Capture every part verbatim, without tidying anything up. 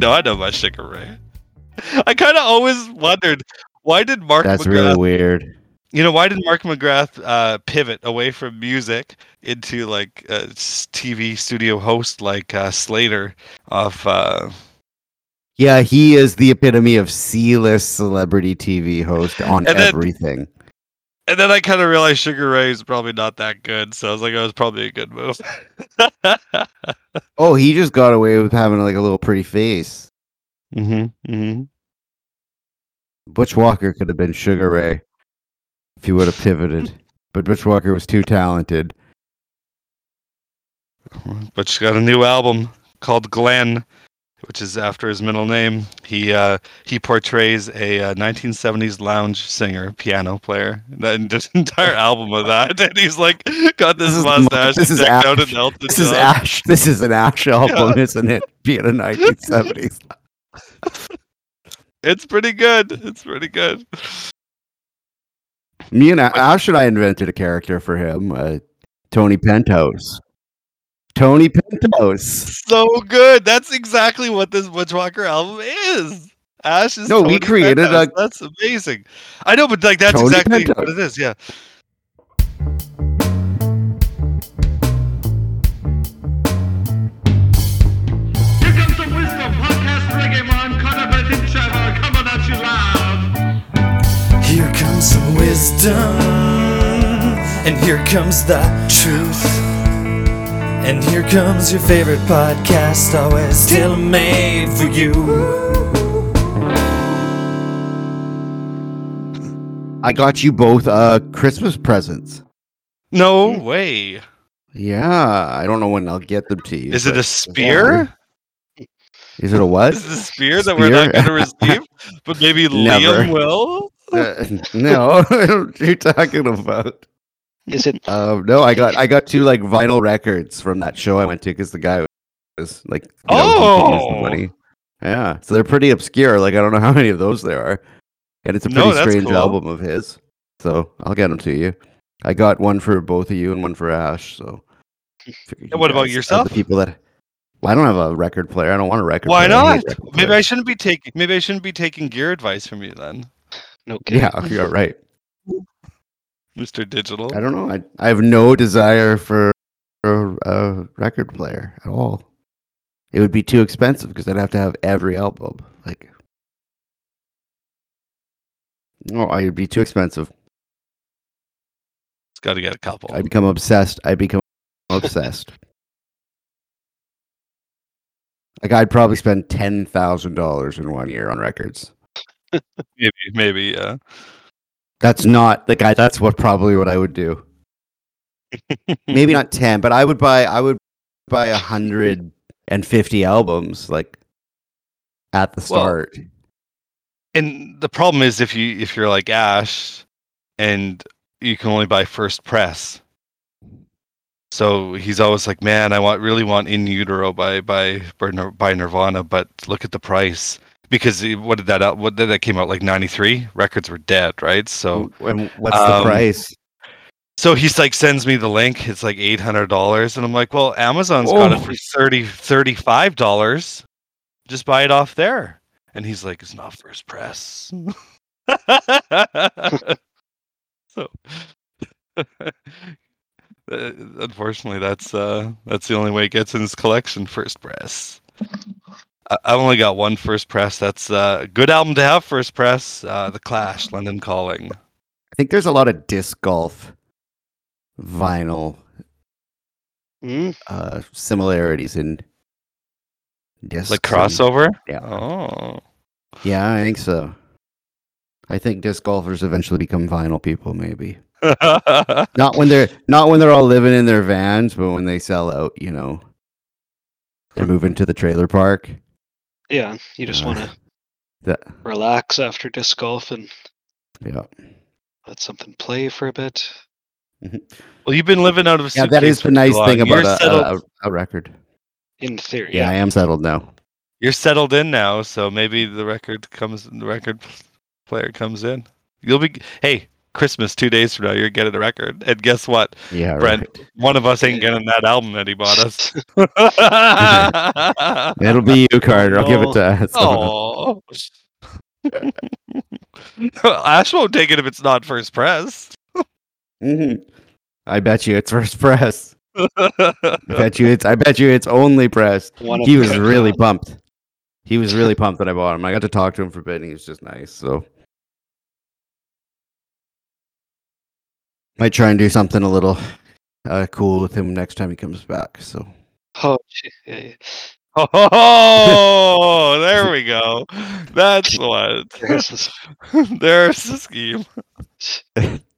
know I know my Sugar Ray. I kind of always wondered, why did Mark That's McGrath... That's really weird. You know, why did Mark McGrath uh, pivot away from music into, like, a T V studio host like uh, Slater of... Uh... Yeah, he is the epitome of C-list celebrity T V host on and everything. Then, and then I kind of realized Sugar Ray is probably not that good, so I was like, oh, it was probably a good move. Oh, he just got away with having, like, a little pretty face. Mm-hmm, mm-hmm. Butch Walker could have been Sugar Ray if he would have pivoted, but Butch Walker was too talented. Butch got a new album called Glenn, which is after his middle name. He uh, he portrays a uh, nineteen seventies lounge singer, piano player. And this entire album of that, and he's like, got this, this mustache. This is Ash. Out and this is Ash. This is an Ash album, yeah. Isn't it? Being a nineteen seventies. It's pretty good. It's pretty good. Me and Ash and I invented a character for him, uh, Tony Penthouse. Tony Penthouse. So good. That's exactly what this Butch Walker album is. Ash is no, Tony we created Penthouse. a. That's amazing. I know, but like that's Tony exactly Penthouse. What it is. Yeah. Here comes some wisdom, and here comes the truth, and here comes your favorite podcast, always still made for you. I got you both uh, Christmas presents. No way. Yeah, I don't know when I'll get them to you. Is it a spear? Is it a what? Is it a spear, spear? That we're not going to receive, but maybe Liam will? Uh, no, I don't know what you're talking about. Is it? Um, no, I got I got two like vinyl records from that show I went to because the guy was like, you oh, know, money. Yeah. So they're pretty obscure. Like I don't know how many of those there are, and it's a pretty no, strange cool. album of his. So I'll get them to you. I got one for both of you and one for Ash. So. And what about yourself? The people that. Well, I don't have a record player. I don't want a record. Why player. Why not? I maybe I shouldn't be taking. Maybe I shouldn't be taking gear advice from you then. Okay. Yeah, you're right. Mister Digital. I don't know. I I have no desire for a, a record player at all. It would be too expensive because I'd have to have every album. Like, no, oh, I'd be too expensive. It's got to get a couple. I become obsessed. I become obsessed. Like, I'd probably spend ten thousand dollars in one year on records. maybe, maybe, yeah. That's not the like, guy. That's what probably what I would do. Maybe not ten, but I would buy. I would buy a hundred and fifty albums, like at the start. Well, and the problem is if you if you're like Ash, and you can only buy first press. So he's always like, man, I want really want In Utero by by by Nirvana, but look at the price. Because what did that out? What did that came out like ninety-three? Records were dead, right? So and what's um, the price? So he's like sends me the link. It's like eight hundred dollars, and I'm like, well, Amazon's oh. got it for thirty, thirty-five dollars. Just buy it off there. And he's like, it's not first press. So, unfortunately, that's uh, that's the only way it gets in his collection. First press. I've only got one first press. That's a good album to have first press. Uh, The Clash, London Calling. I think there's a lot of disc golf vinyl mm. uh, similarities in discs. Like crossover? And, yeah. Oh. Yeah, I think so. I think disc golfers eventually become vinyl people, maybe. not when they're not when they're all living in their vans, but when they sell out, you know, they're moving to the trailer park. Yeah, you just uh, want to that... relax after disc golf and yeah, let something play for a bit. Mm-hmm. Well, you've been living out of a yeah. That is the nice thing about a, a, a record. In theory, yeah, yeah, I am settled now. You're settled in now, so maybe the record comes. The record player comes in. You'll be hey. Christmas two days from now, you're getting a record. And guess what, yeah, Brent? Right. One of us ain't getting that album that he bought us. It'll be you, Carter. I'll give it to someone else. Ash won't take it if it's not first press. Mm-hmm. I bet you it's first press. I bet you it's. I bet you it's only pressed. He was really pumped. He was really pumped that I bought him. I got to talk to him for a bit, and he was just nice. So might try and do something a little uh, cool with him next time he comes back. So oh, yeah. Oh, there we go. That's what. There's the scheme.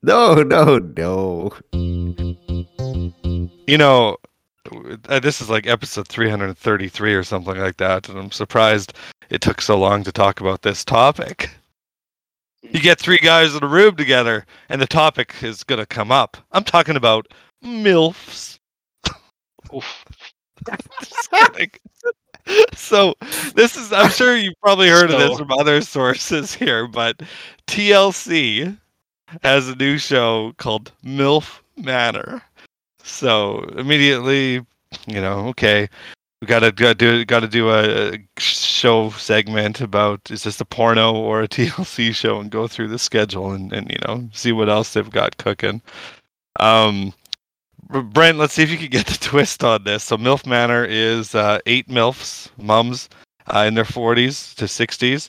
No, no, no. You know, this is like episode three hundred thirty-three or something like that, and I'm surprised it took so long to talk about this topic. You get three guys in a room together, and the topic is going to come up. I'm talking about MILFs. Oof. Just kidding. So this is, I'm sure you've probably heard so. of this from other sources here, but T L C has a new show called MILF Manor. So immediately, you know, okay, we gotta, gotta do gotta do a show segment about, is this a porno or a T L C show, and go through the schedule and, and you know, see what else they've got cooking. Um, Brent, let's see if you can get the twist on this. So MILF Manor is uh, eight MILFs, mums, uh, in their forties to sixties,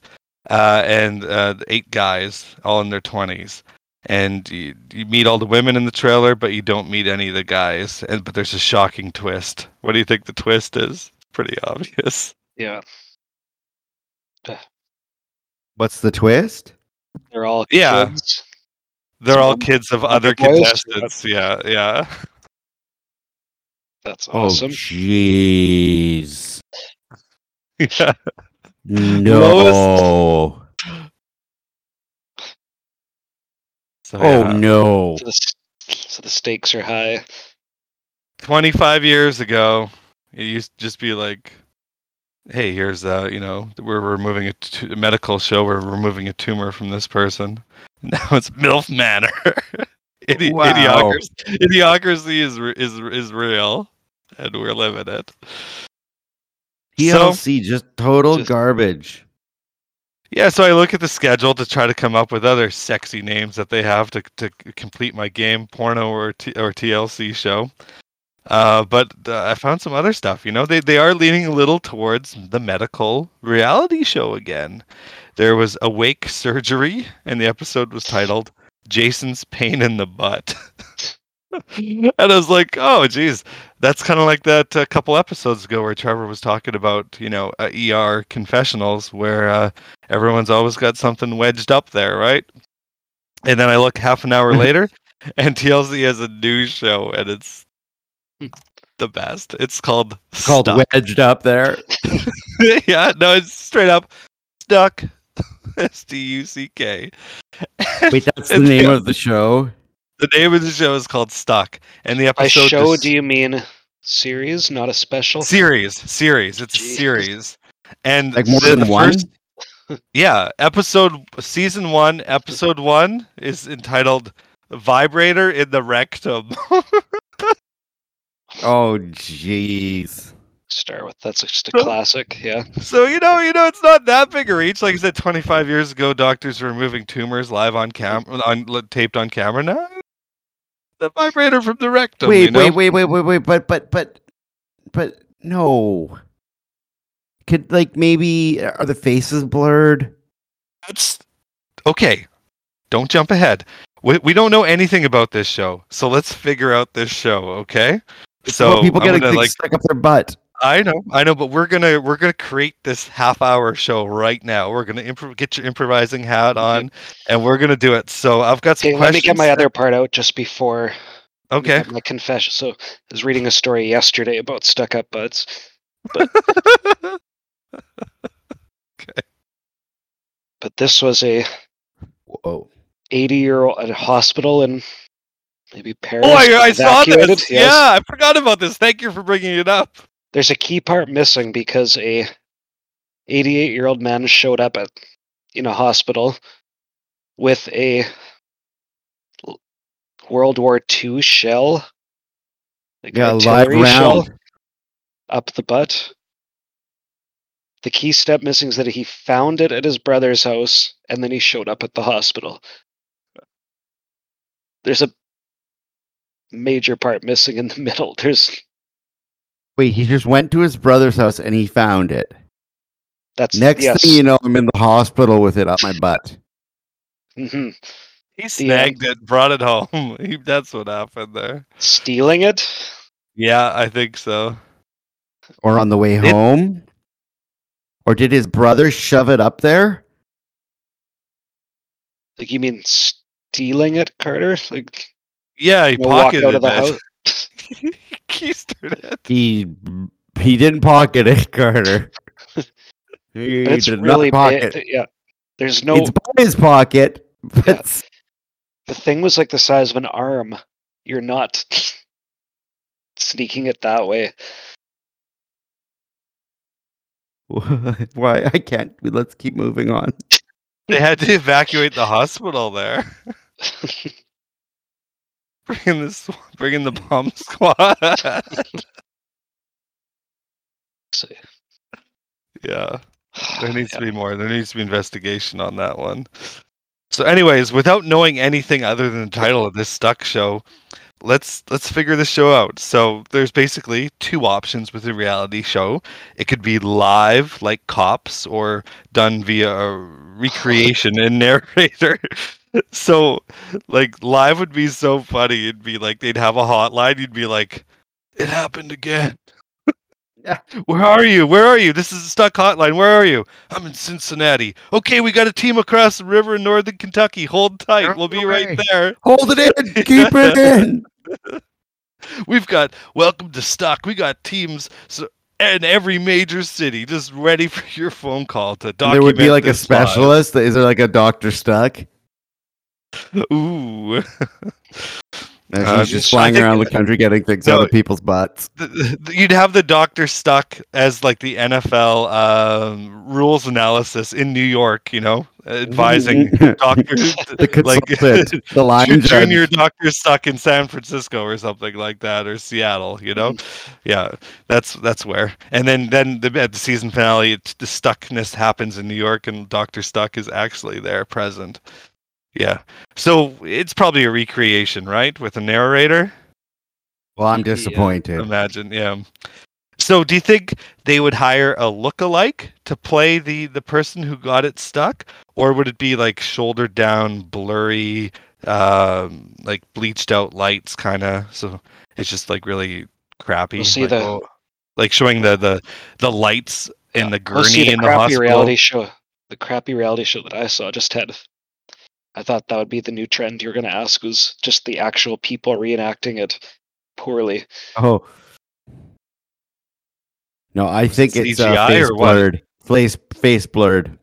uh, and uh, eight guys, all in their twenties. And you, you meet all the women in the trailer, but you don't meet any of the guys. And but there's a shocking twist. What do you think the twist is? Pretty obvious. Yeah. What's the twist? They're all yeah. kids. They're all kids of other contestants. Yeah, yeah. That's awesome. Oh, jeez. Yeah. No. So, oh, yeah. no. So the, so the stakes are high. twenty-five years ago, it used to just be like, hey, here's, uh, you know, we're removing a, t- a medical show, we're removing a tumor from this person. Now it's MILF Manor. Idi- wow. Idiocracy, idiocracy is, is, is real. And we're living it. T L C, so, just total just, garbage. Yeah, so I look at the schedule to try to come up with other sexy names that they have to to complete my game, porno or t- or T L C show. Uh, but uh, I found some other stuff. You know, they they are leaning a little towards the medical reality show again. There was Awake Surgery, and the episode was titled Jason's Pain in the Butt. And I was like, oh, geez, that's kind of like that uh, couple episodes ago where Trevor was talking about, you know, uh, E R confessionals where uh, everyone's always got something wedged up there, right? And then I look half an hour later, and T L C has a new show, and it's the best. It's called it's called Stuck. Wedged Up There. Yeah, no, it's straight up Stuck. S D U C K. Wait, that's the name of the show? The name of the show is called Stuck. And the episode. By show, dis- do you mean series, not a special? Series. Series. It's Jeez. a series. And like more the, than the one? First, yeah. Episode, season one, episode one is entitled Vibrator in the Rectum. Oh, jeez. Start with that's just a classic, yeah. So you know, you know, it's not that big a reach. Like I said, twenty-five years ago, doctors were removing tumors live on camera, on taped on camera. Now, the vibrator from the rectum. Wait, you know? wait, wait, wait, wait, wait. But, but, but, but, no. Could like maybe are the faces blurred? That's okay. Don't jump ahead. We we don't know anything about this show, so let's figure out this show, okay? It's so people get to like stick up their butt. I know, I know, but we're gonna we're gonna create this half-hour show right now. We're gonna improv- get your improvising hat on, and we're gonna do it. So I've got some okay, questions. Let me get my other part out just before. Okay. My confession. So I was reading a story yesterday about stuck-up butts. But, okay. But this was a whoa eighty-year-old at a hospital in maybe Paris. Oh, I, I saw this. Yes. Yeah, I forgot about this. Thank you for bringing it up. There's a key part missing because a eighty-eight-year-old man showed up at in a hospital with a World War Two shell. Like yeah, live round. Shell up the butt. The key step missing is that he found it at his brother's house, and then he showed up at the hospital. There's a major part missing in the middle. There's Wait, he just went to his brother's house and he found it. That's Next yes. thing you know, I'm in the hospital with it up my butt. Mm-hmm. He snagged the, uh, it, brought it home. That's what happened there. Stealing it? Yeah, I think so. Or on the way home? It, or did his brother shove it up there? Like, you mean stealing it, Carter? Like, yeah, he pocketed out of the house. It. He he didn't pocket it, Carter. He it's did really not pocket. Big, yeah, there's no. It's by his pocket. But yeah. The thing was like the size of an arm. You're not sneaking it that way. Why? I can't. Let's keep moving on. They had to evacuate the hospital there. Bring in the, bring in the bomb squad. Yeah. There needs yeah. to be more. There needs to be investigation on that one. So anyways, without knowing anything other than the title of this Stuck show, let's let's figure this show out. So there's basically two options with a reality show. It could be live, like Cops, or done via a recreation and narrator. So, like, live would be so funny. It'd be like they'd have a hotline. You'd be like, it happened again. Yeah. Where are you? Where are you? This is a Stuck hotline. Where are you? I'm in Cincinnati. Okay, we got a team across the river in northern Kentucky. Hold tight. We'll be right there. Hold it in. Keep it in. We've got welcome to Stuck. We got teams so, in every major city just ready for your phone call to document. There would be like a specialist. Live. Is there like a Doctor Stuck? Ooh. She's um, just flying around the country getting things no, out of people's butts. The, the, you'd have the doctor Stuck as like the N F L um, rules analysis in New York, you know, advising doctors. The like, the line junior judge. Doctor Stuck in San Francisco or something like that, or Seattle, you know? Yeah, that's that's where. And then, then the, at the season finale, it, the Stuckness happens in New York, and Doctor Stuck is actually there present. Yeah, so it's probably a recreation, right, with a narrator? Well, I'm disappointed. Yeah, imagine, yeah. So do you think they would hire a lookalike to play the, the person who got it stuck? Or would it be like shouldered down, blurry, um, like bleached out lights kind of? So it's just like really crappy. We'll see like, the... oh, like showing the, the, the lights and yeah. the gurney we'll see the in the hospital. Reality show. The crappy reality show that I saw just had... I thought that would be the new trend you're going to ask was just the actual people reenacting it poorly. Oh. No, I think it's, it's uh, face blurred. Face, face blurred.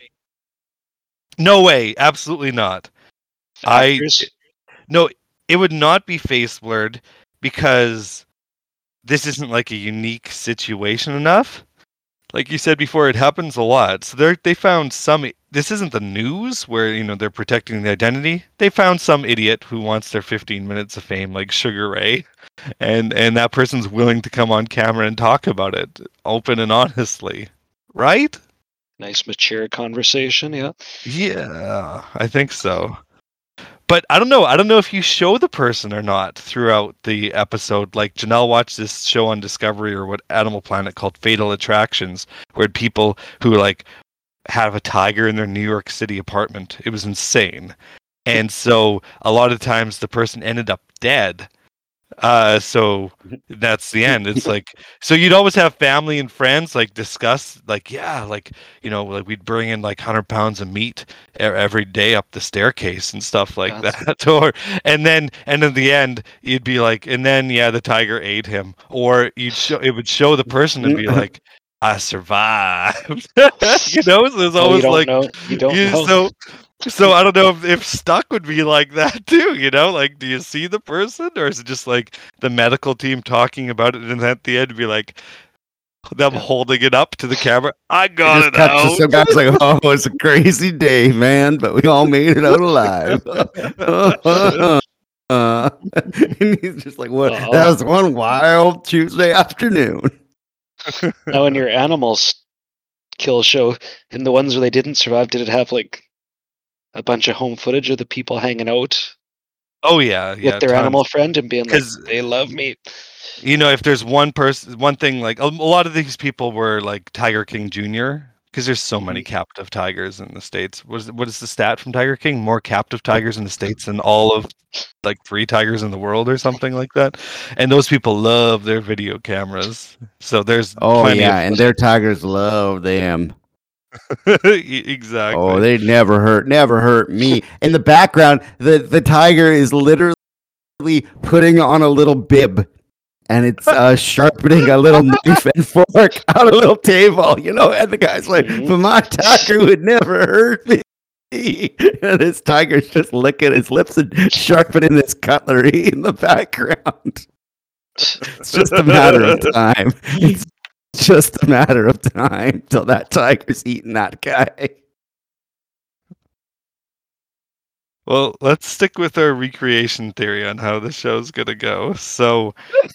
No way. Absolutely not. Actors? I No, it would not be face blurred because this isn't like a unique situation enough. Like you said before, it happens a lot. So they they found some. This isn't the news where you know they're protecting the identity. They found some idiot who wants their fifteen minutes of fame, like Sugar Ray, and and that person's willing to come on camera and talk about it, open and honestly, right? Nice mature conversation, yeah. Yeah, I think so. But I don't know. I don't know if you show the person or not throughout the episode. Like Janelle watched this show on Discovery or what Animal Planet called Fatal Attractions, where people who like have a tiger in their New York City apartment. It was insane. And so a lot of times the person ended up dead. Uh, so that's the end. It's like, so you'd always have family and friends like discuss like, yeah, like, you know, like we'd bring in like one hundred pounds of meat every day up the staircase and stuff like that's that. Or, and then, and in the end, you'd be like, and then, yeah, the tiger ate him. Or you'd show, it would show the person and be like, I survived. You know, so there's always no, you don't like, know. You don't you, know. So, So I don't know if, if Stuck would be like that too, you know? Like, do you see the person? Or is it just like the medical team talking about it and at the end be like, them holding it up to the camera? I got it, it out. Some guy's like, oh, it's a crazy day, man, but we all made it out alive. uh, and he's just like, "What? Uh-oh. That was one wild Tuesday afternoon." Now, in your animals kill show, in the ones where they didn't survive, did it have like a bunch of home footage of the people hanging out? Oh yeah, yeah. With their tons. Animal friend and being like, "They love me." You know, if there's one person, one thing, like a, a lot of these people were like Tiger King Junior Because there's so many captive tigers in the States. What is, what is the stat from Tiger King? More captive tigers in the States than all of like three tigers in the world or something like that. And those people love their video cameras. So there's oh yeah, of- and their tigers love them. Exactly. Oh, they never hurt, never hurt me. In the background, the the tiger is literally putting on a little bib. And it's uh, sharpening a little knife and fork on a little table, you know. And the guy's like, "But my tiger would never hurt me." And this tiger's just licking his lips and sharpening his cutlery in the background. It's just a matter of time. It's just a matter of time till that tiger's eating that guy. Well, let's stick with our recreation theory on how the show's going to go. So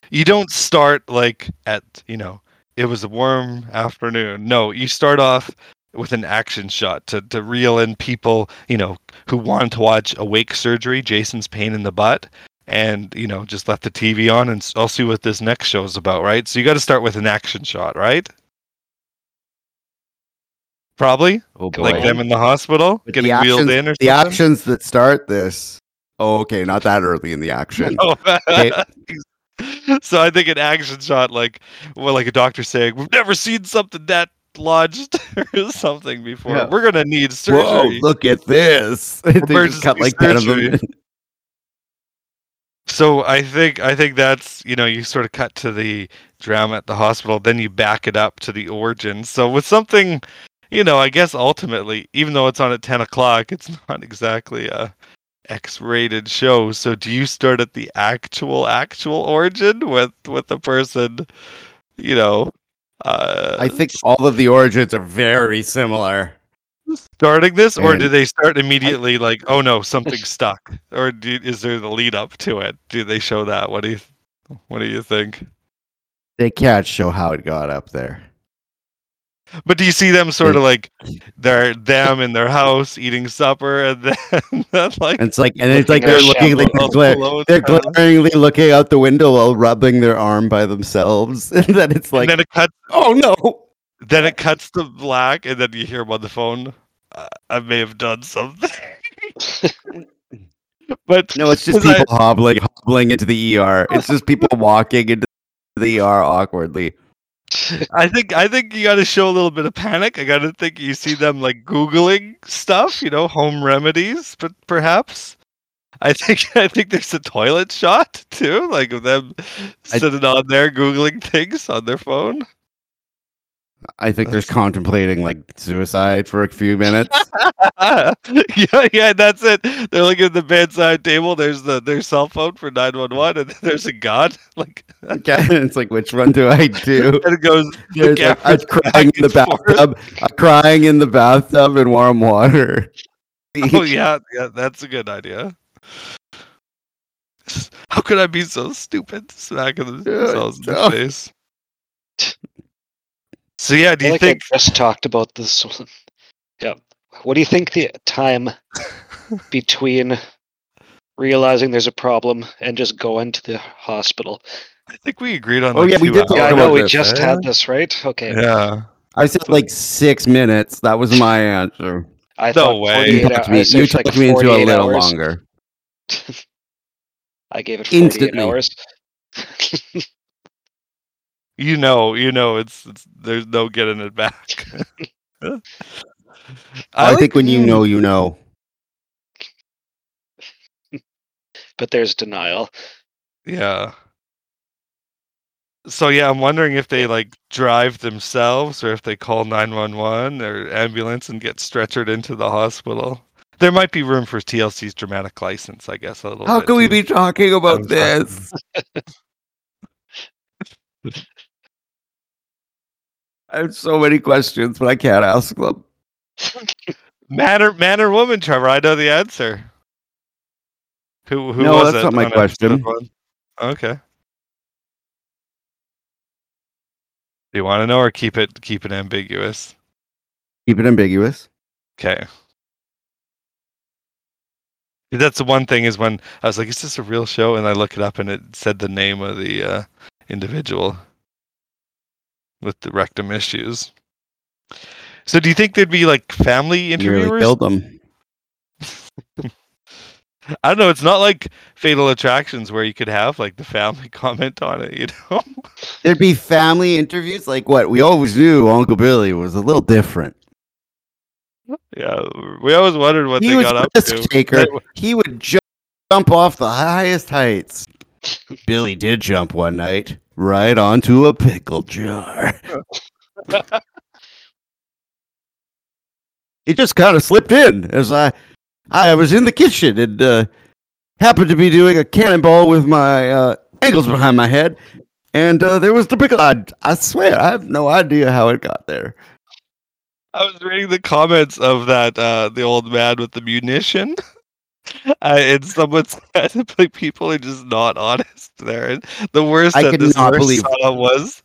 you don't start like at, you know, it was a warm afternoon. No, you start off with an action shot to, to reel in people, you know, who want to watch Awake Surgery, Jason's pain in the butt, and, you know, just left the T V on and I'll see what this next show's about, right? So you got to start with an action shot, right? Probably, oh, like them in the hospital, but getting the actions, wheeled in or something. The actions that start this. Oh, okay, not that early in the action. No. Okay. So I think an action shot, like, well, like a doctor saying, "We've never seen something that lodged or something before. Yeah. We're gonna need surgery. Whoa, look at this! Emergency cut like surgery." That So I think I think that's, you know, you sort of cut to the drama at the hospital, then you back it up to the origin. So with something. You know, I guess ultimately, even though it's on at ten o'clock, it's not exactly a X-rated show. So do you start at the actual, actual origin with, with the person, you know? Uh, I think all of the origins are very similar. Starting this, or and do they start immediately I, like, oh no, something's stuck? Or do, is there the lead up to it? Do they show that? What do you, what do you think? They can't show how it got up there. But do you see them sort of like they're them in their house eating supper, and then that like and it's like and it's like they're looking like they're, gla- they're glaringly looking out the window while rubbing their arm by themselves, and then it's like and then it cuts. Oh no! Then it cuts to black, and then you hear them on the phone. Uh, I may have done something. But no, it's just people I, hobbling, hobbling into the E R. It's just people walking into the E R awkwardly. I think I think you got to show a little bit of panic. I got to think you see them like Googling stuff, you know, home remedies, but perhaps. I think I think there's a toilet shot too, like of them sitting I, on there Googling things on their phone. I think that's... they're contemplating like suicide for a few minutes. yeah, yeah, that's it. They're looking at the bedside table. There's the their cell phone for nine one one, and then there's a gun. Like, okay, it's like, which one do I do? And it goes. There's like, I'm crying in the bathtub. I'm crying in the bathtub in warm water. Oh yeah, yeah, that's a good idea. How could I be so stupid? Smacking themselves in the face. So yeah, do you I like think I just talked about this one? Yeah. What do you think the time between realizing there's a problem and just going to the hospital? I think we agreed on. Oh like yeah, we did. Talk yeah, I know. We this, just eh? had this, right? Okay. Yeah. I said like six minutes. That was my answer. I no thought way. You took me, you took like me into a little hours. Longer. I gave it forty-eight Instantly. Hours. You know, you know, it's, it's there's no getting it back. I, I like, think when you know, you know. But there's denial. Yeah. So yeah, I'm wondering if they like drive themselves or if they call nine one one or ambulance and get stretchered into the hospital. There might be room for T L C's dramatic license, I guess. A little. How bit can we too. Be talking about this? I have so many questions, but I can't ask them. Man or, man or woman, Trevor? I know the answer. Who, who no, was that's it? Not my question. Okay. Do you want to know or keep it keep it ambiguous? Keep it ambiguous. Okay. That's the one thing is when I was like, is this a real show? And I look it up and it said the name of the uh, individual with the rectum issues. So do you think there'd be like family interviewers? You really killed them. I don't know. It's not like Fatal Attractions where you could have like the family comment on it, you know? There'd be family interviews like what we always knew Uncle Billy was a little different. Yeah, we always wondered what he they got up to. Shaker. He would ju- jump off the highest heights. Billy did jump one night right onto a pickle jar. It just kind of slipped in as I, I was in the kitchen and uh, happened to be doing a cannonball with my uh, ankles behind my head, and uh, there was the pickle. I, I swear, I have no idea how it got there. I was reading the comments of that uh, the old man with the munition, uh, and someone said like, people are just not honest there. The worst I that this not believe was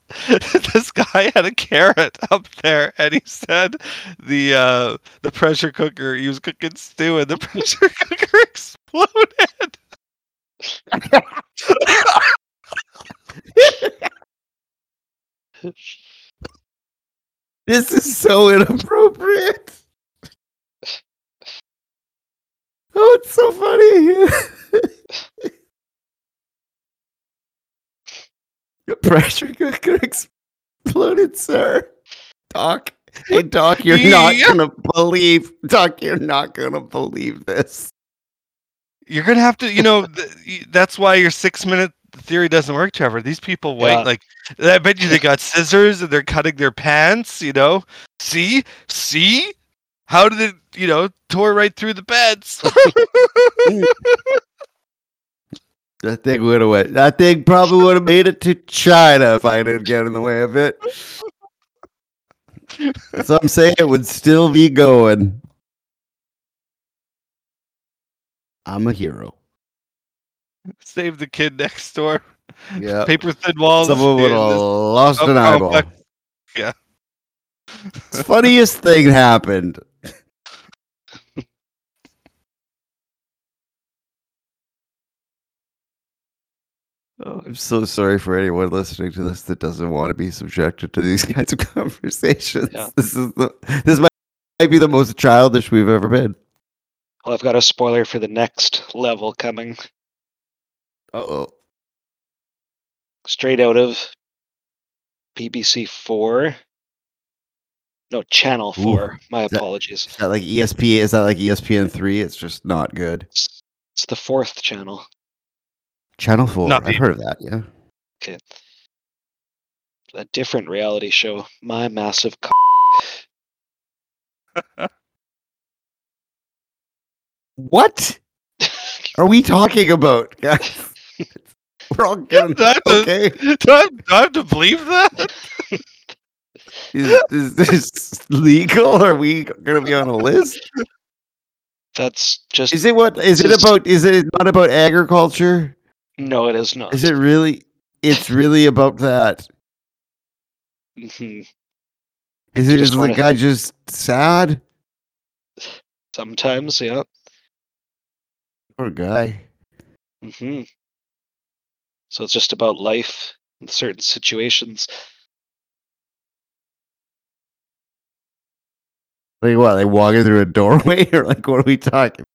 this guy had a carrot up there, and he said the uh, the pressure cooker. He was cooking stew, and the pressure cooker exploded. This is so inappropriate. Oh, it's so funny. Your pressure cooker exploded, sir. Doc, hey, Doc, you're not gonna believe. Doc, you're not gonna believe this. You're gonna have to, you know. th- that's why your six-minute theory doesn't work, Trevor. These people wait. Yeah. Like, I bet you they got scissors and they're cutting their pants. You know, see, see, how did it? You know, tore right through the pants. That thing would have went. That thing probably would have made it to China if I didn't get in the way of it. Some say it would still be going. I'm a hero. Save the kid next door. Yeah. Paper thin walls. Someone would have lost an eyeball. Back. Yeah. Funniest thing happened. Oh, I'm so sorry for anyone listening to this that doesn't want to be subjected to these kinds of conversations. Yeah. This is the, this might, might be the most childish we've ever been. Well, I've got a spoiler for the next level coming. Uh-oh. Straight out of B B C Four. No, Channel Four. Ooh, my is apologies. That, is that like E S P? Is that like E S P N three? It's just not good. It's, it's the fourth channel. Channel Four. Not I've heard of that, yeah. Okay. A different reality show. My massive c- What are we talking about, guys? We're all good. Do I have to, okay. do I, do I have to believe that? Is, is this legal? Are we going to be on a list? That's just. Is it what? Is just, it about? Is it not about agriculture? No, it is not. Is it really? It's really about that. Mm-hmm. Is it just is the guy just sad? Sometimes, yeah. Poor guy. Mm-hmm. So it's just about life in certain situations. Like what? Like walking through a doorway, or like what are we talking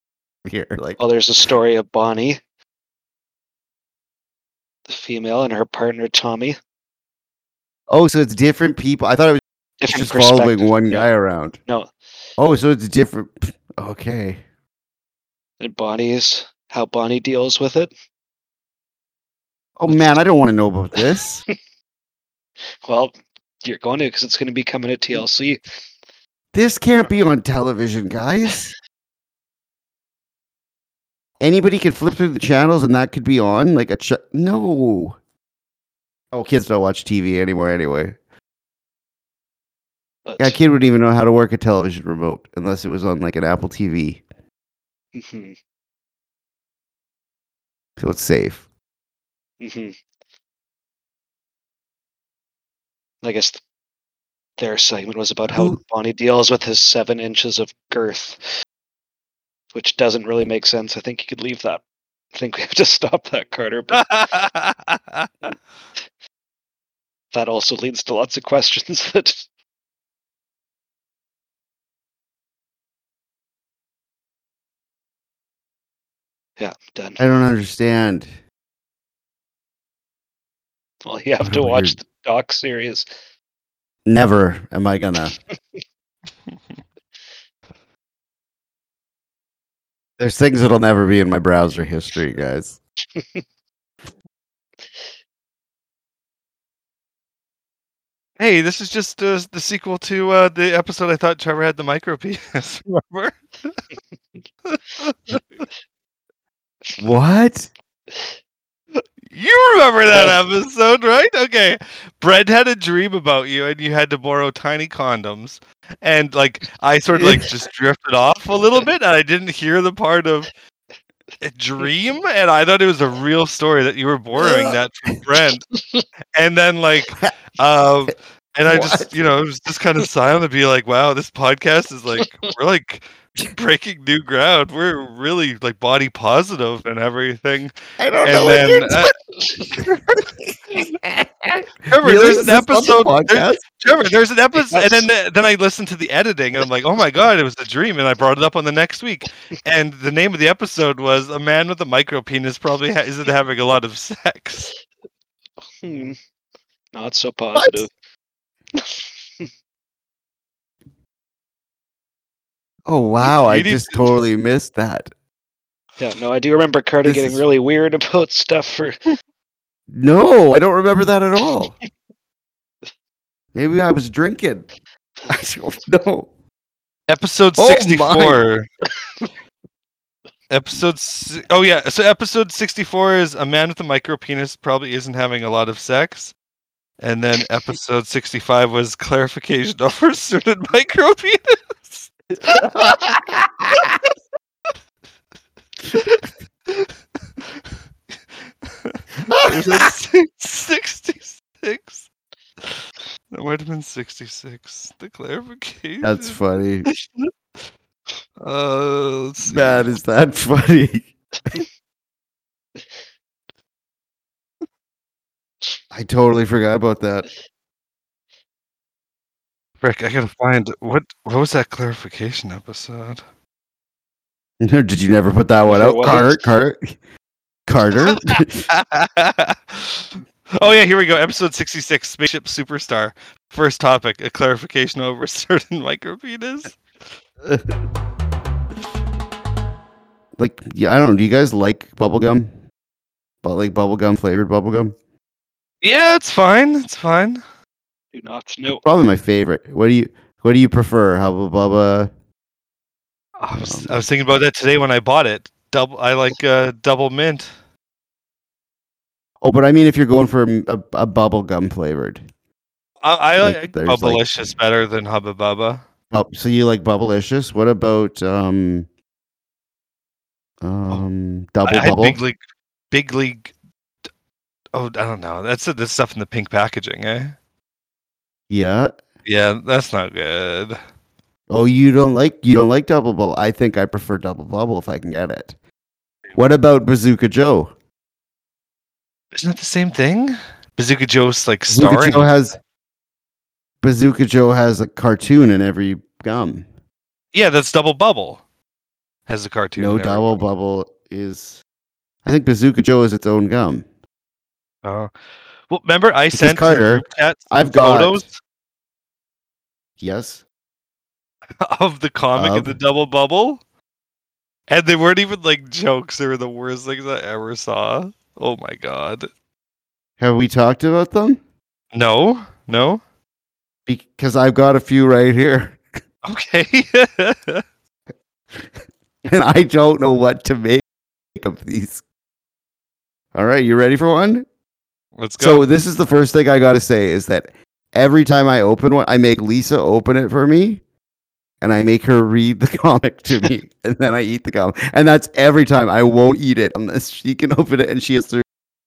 here? Like, oh, there's a story of Bonnie, the female, and her partner Tommy. Oh, so it's different people. I thought it was different just following one guy yeah. around. No. Oh, so it's different. Okay. And Bonnie's how Bonnie deals with it. Oh, man, I don't want to know about this. Well, you're going to, because it's going to be coming to T L C. This can't be on television, guys. Anybody can flip through the channels and that could be on? Like a ch- No. Oh, kids don't watch T V anymore anyway. But... yeah, a kid wouldn't even know how to work a television remote unless it was on like an Apple T V. Mm-hmm. So it's safe. Mm-hmm. I guess th- their segment was about how Ooh. Bonnie deals with his seven inches of girth, which doesn't really make sense. I think you could leave that. I think we have to stop that, Carter. But that also leads to lots of questions that... Yeah, done. I don't understand. Well, you have to watch you're... the doc series. Never am I gonna. There's things that'll never be in my browser history, guys. Hey, this is just uh, the sequel to uh, the episode I thought Trevor had the micro penis. Remember? What? You remember that episode, right? Okay. Brett had a dream about you and you had to borrow tiny condoms. And like I sort of like just drifted off a little bit and I didn't hear the part of a dream, and I thought it was a real story that you were borrowing that from Brent. And then like um and I what? just, you know, it was just kind of silent to be like, wow, this podcast is like we're like breaking new ground. We're really like body positive and everything. I don't and know. Then, what uh, Trevor, really? There's an episode. The there's, Trevor, there's an episode, and then then I listened to the editing, and I'm like, oh my god, it was a dream, and I brought it up on the next week. And the name of the episode was "A Man with a Micro Penis Probably ha- Isn't Having a Lot of Sex." Hmm. Not so positive. Oh, wow. I just totally missed that. Yeah, no, I do remember Carter this getting is... really weird about stuff. For... No, I don't remember that at all. Maybe I was drinking. I don't know. Episode sixty-four. Oh, episode. Oh, yeah. So episode sixty-four is "A Man with a Micro Penis Probably Isn't Having a Lot of Sex." And then episode sixty-five was "Clarification of Her Suited Micro Penis." sixty-six. That might have been sixty-six. The clarification. That's funny. Uh, Matt, is that funny? I totally forgot about that. Rick, I gotta find what what was that clarification episode? Did you never put that one out? Carter, Carter, Carter. Oh yeah, here we go. Episode sixty-six, Spaceship Superstar. First topic: a clarification over certain micropenis. Like, yeah, I don't know. Do you guys like bubblegum? But like bubblegum flavored bubblegum? Yeah, it's fine. It's fine. Do not know. Probably my favorite. What do you What do you prefer, Hubba Bubba? I was, I was thinking about that today when I bought it. Double, I like uh, Double Mint. Oh, but I mean, if you're going for a, a, a bubblegum flavored, I, I like, like Bubblicious like, better than Hubba Bubba. Oh, so you like Bubblicious? What about um, um, Double I, Bubble? I Big League. Big League. Oh, I don't know. That's the stuff in the pink packaging, eh? Yeah. Yeah, that's not good. Oh, you don't like you don't like Double Bubble. I think I prefer Double Bubble if I can get it. What about Bazooka Joe? Isn't that the same thing? Bazooka Joe's like Bazooka starring. Joe has, Bazooka Joe has a cartoon in every gum. Yeah, that's Double Bubble. Has a cartoon. No, in every Double gum. Bubble is. I think Bazooka Joe is its own gum. Oh. Well, remember I because sent Carter, I've got photos. Yes. Of the comic um, of the Double Bubble. And they weren't even like jokes. They were the worst things I ever saw. Oh my god. Have we talked about them? No. No. Because I've got a few right here. Okay. And I don't know what to make of these. All right, you ready for one? Let's go. So this is the first thing I gotta say is that every time I open one, I make Lisa open it for me. and I make her read the comic to me, and then I eat the comic. And that's every time. I won't eat it unless she can open it, and she has to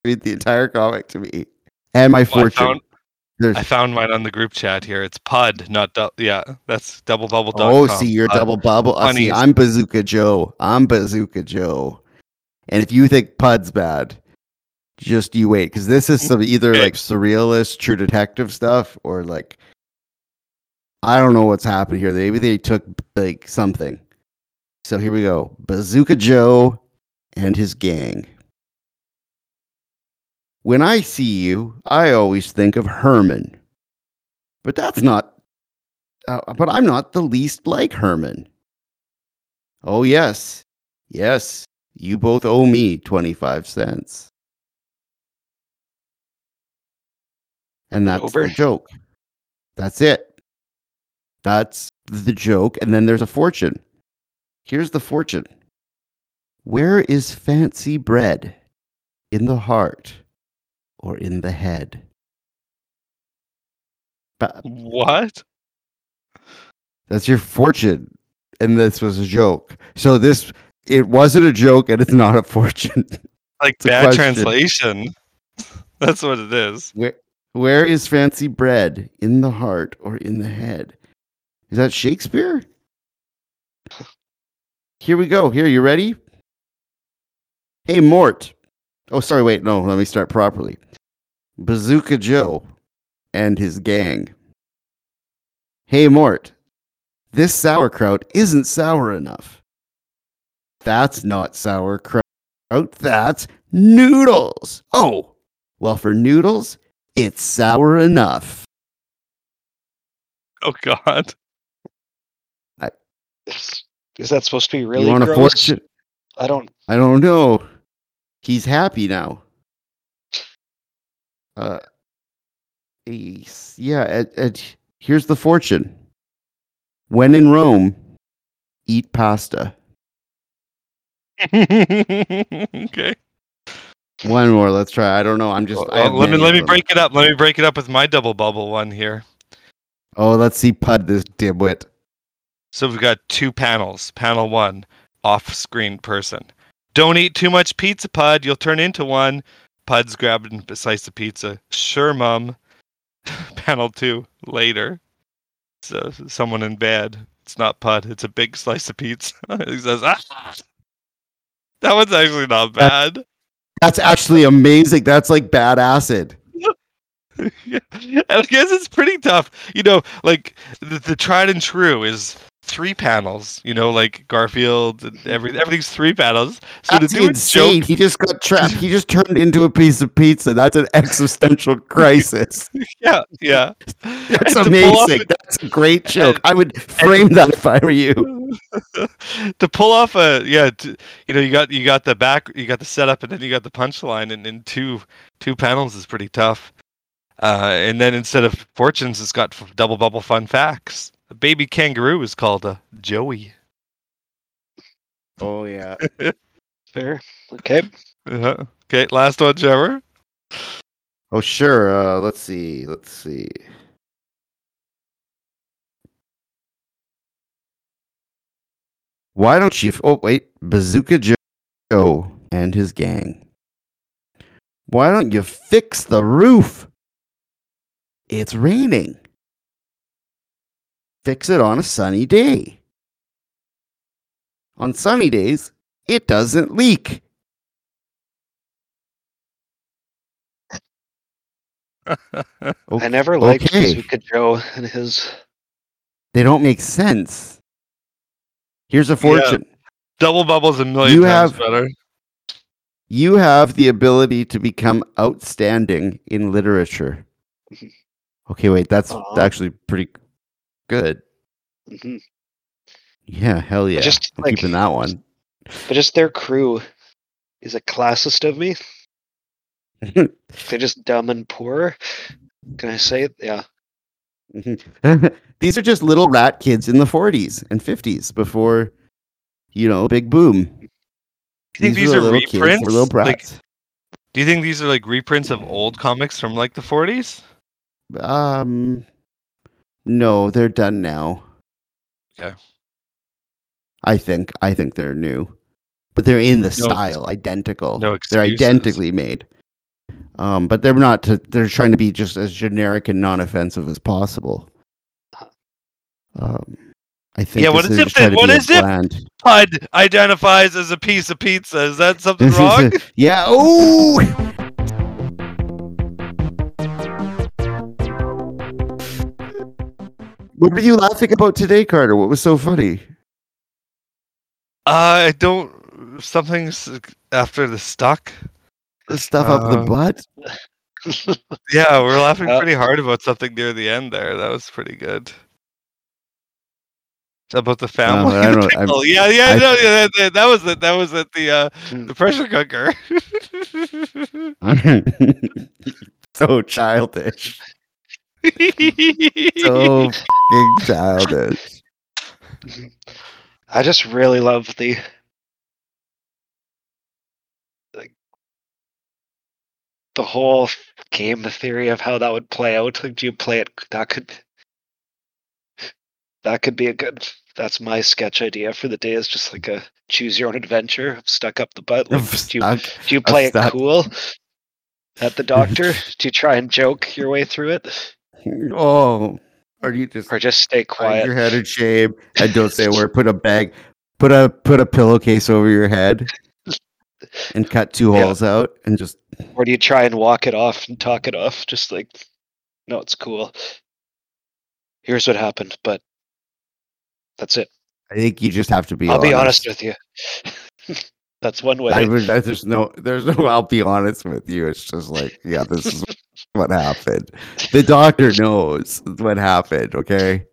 read the entire comic to me. And my well, fortune. I found, I found mine on the group chat here. It's Pud, not du- yeah. That's double bubble. Oh, see, you're Pud. Double Bubble. Oh, see, I'm Bazooka Joe. I'm Bazooka Joe. And if you think Pud's bad, just you wait, because this is some either like surrealist, true detective stuff, or like I don't know what's happened here. Maybe they took like something. So here we go: Bazooka Joe and his gang. When I see you, I always think of Herman, but that's not. Uh, but I'm not the least like Herman. Oh yes, yes, you both owe me twenty-five cents. And that's Over. the joke. That's it. That's the joke. And then there's a fortune. Here's the fortune. Where is fancy bread? In the heart or in the head? But what? That's your fortune. And this was a joke. So this, it wasn't a joke and it's not a fortune. Like it's bad translation. That's what it is. Where, Where is fancy bread? In the heart or in the head? Is that Shakespeare? Here we go. Here, you ready? Hey, Mort. Oh, sorry, wait. No, let me start properly. Bazooka Joe and his gang. Hey, Mort. This sauerkraut isn't sour enough. That's not sauerkraut. That's noodles. Oh, well, for noodles... it's sour enough. Oh, God. I, Is that supposed to be really gross? Fortune? I don't... I don't know. He's happy now. Uh, yeah, and, and here's the fortune. When in Rome, eat pasta. Okay. One more. Let's try. I don't know. I'm just. Well, I let me let me break it up. Let me break it up with my double bubble one here. Oh, let's see, Pud, this dimwit. So we've got two panels. Panel one, off-screen person. Don't eat too much pizza, Pud. You'll turn into one. Pud's grabbing a slice of pizza. Sure, Mum. Panel two, later. So someone in bed. It's not Pud. It's a big slice of pizza. He says, "Ah, that one's actually not bad." That's actually amazing. That's like bad acid. Yeah. I guess it's pretty tough. You know, like the, the tried and true is three panels, you know, like Garfield and everything. Everything's three panels. So that's to do insane. A joke... he just got trapped. He just turned into a piece of pizza. That's an existential crisis. Yeah. Yeah. That's and amazing. A... that's a great joke. I would frame and... that if I were you. To pull off a yeah, to, you know, you got you got the back, you got the setup, and then you got the punchline, and in two two panels is pretty tough. Uh, and then instead of fortunes, it's got double bubble fun facts. A baby kangaroo is called a Joey. Oh yeah, fair. Okay. Uh-huh. Okay. Last one, Trevor. Oh sure. Uh, let's see. Let's see. Why don't you... F- oh, wait. Bazooka Joe and his gang. Why don't you fix the roof? It's raining. Fix it on a sunny day. On sunny days, it doesn't leak. Okay. I never liked okay. Bazooka Joe and his... they don't make sense. Here's a fortune. Yeah. Double bubbles a million you times have, better. You have the ability to become outstanding in literature. Okay, wait, that's Aww. actually pretty good. Mm-hmm. Yeah, hell yeah. Just, I'm like, keeping that one. But just their crew is a classist of me. They're just dumb and poor. Can I say it? Yeah. These are just little rat kids in the forties and fifties before, you know, big boom. Do you think these, these are reprints? Little like, do you think these are like reprints of old comics from like the forties? Um, no, they're done now. Okay. I think I think they're new, but they're in the no, style identical. No excuses. They're identically made. Um, but they're not. To, they're trying to be just as generic and non-offensive as possible. Um, I think. Yeah. What is it? That, what is it? Pud identifies as a piece of pizza. Is that something this wrong? A, yeah. Oh. What were you laughing about today, Carter? What was so funny? Uh, I don't. Something's after the stuck. The stuff uh, up the butt. Yeah, we're laughing pretty hard about something near the end there. That was pretty good. About the family. Um, I don't, the I, yeah, yeah, I, no, yeah. That, that was it. That was at the uh, the pressure cooker. So childish. So f***ing childish. I just really love the like, the whole game, the theory of how that would play out. Like, do you play it? That could that could be a good. That's my sketch idea for the day. Is just like a choose your own adventure. I'm stuck up the butt. Like, do, you, do you play it cool at the doctor? Do you try and joke your way through it? Oh. Or you just or just stay quiet. Your head in shame and don't say a word. Put a bag, put a put a pillowcase over your head, and cut two yeah. holes out, and just. Or do you try and walk it off and talk it off? Just like, no, it's cool. Here's what happened, but that's it. I think you just have to be. I'll honest. be honest with you. That's one way. I, I, there's no, there's no. I'll be honest with you. It's just like, yeah, this is. What happened? The doctor knows what happened, okay?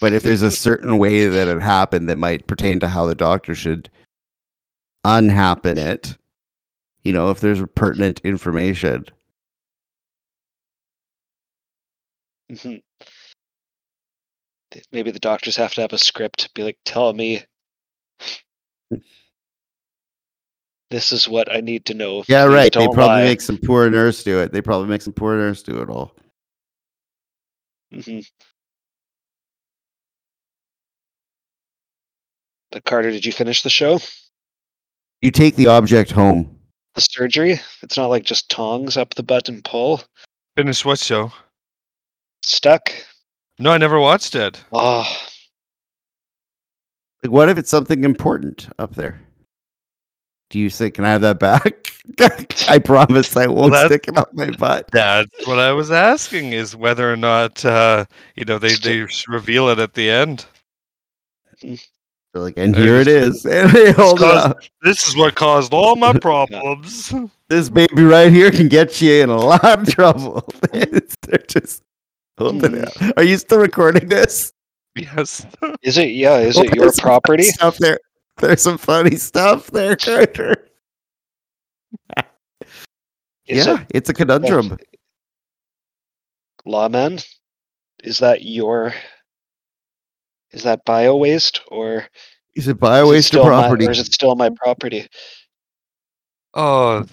But if there's a certain way that it happened that might pertain to how the doctor should unhappen it, you know, if there's pertinent information. Mm-hmm. Maybe the doctors have to have a script, be like, tell me. This is what I need to know. Yeah, right. They probably lie. make some poor nurse do it. They probably make some poor nurse do it all. Mm-hmm. But Carter, did you finish the show? You take the object home. The surgery? It's not like just tongs up the butt and pull? Finish what show? Stuck? No, I never watched it. Oh. Like, what if it's something important up there? Do you say, can I have that back? I promise I won't well, stick it up my butt. That's what I was asking, is whether or not, uh, you know, they, they reveal it at the end. Like, and here it is. And they hold it up. This is what caused all my problems. This baby right here can get you in a lot of trouble. They're just holding it up. Are you still recording this? Yes. Is it, yeah, is it your property? Stuff there. There's some funny stuff there, Carter. Yeah, it, it's a conundrum. Like, lawman, is that your? Is that bio waste or? Is it bio waste or property? My, or is it still my property? Oh,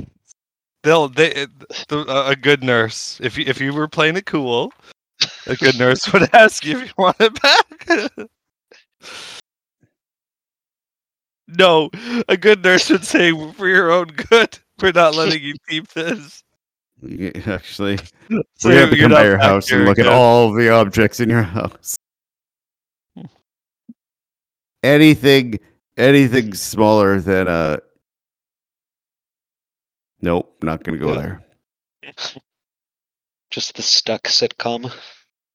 they'll they the, a good nurse. If you, if you were playing it cool, a good nurse would ask you if you want it back. No, a good nurse would say, for your own good, we're not letting you keep this. Yeah, actually, so we have to come by your house and look again. At all the objects in your house. Anything, anything smaller than a... Nope, not going to go yeah. there. Just the stuck sitcom.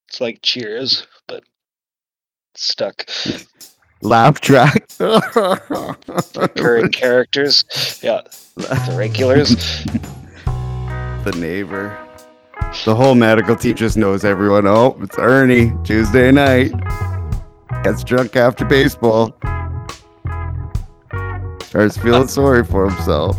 It's like Cheers, but stuck. Laugh track. Recurring characters. Yeah. The regulars. The neighbor. The whole medical team just knows everyone. Oh, it's Ernie. Tuesday night. Gets drunk after baseball. Starts feeling sorry for himself.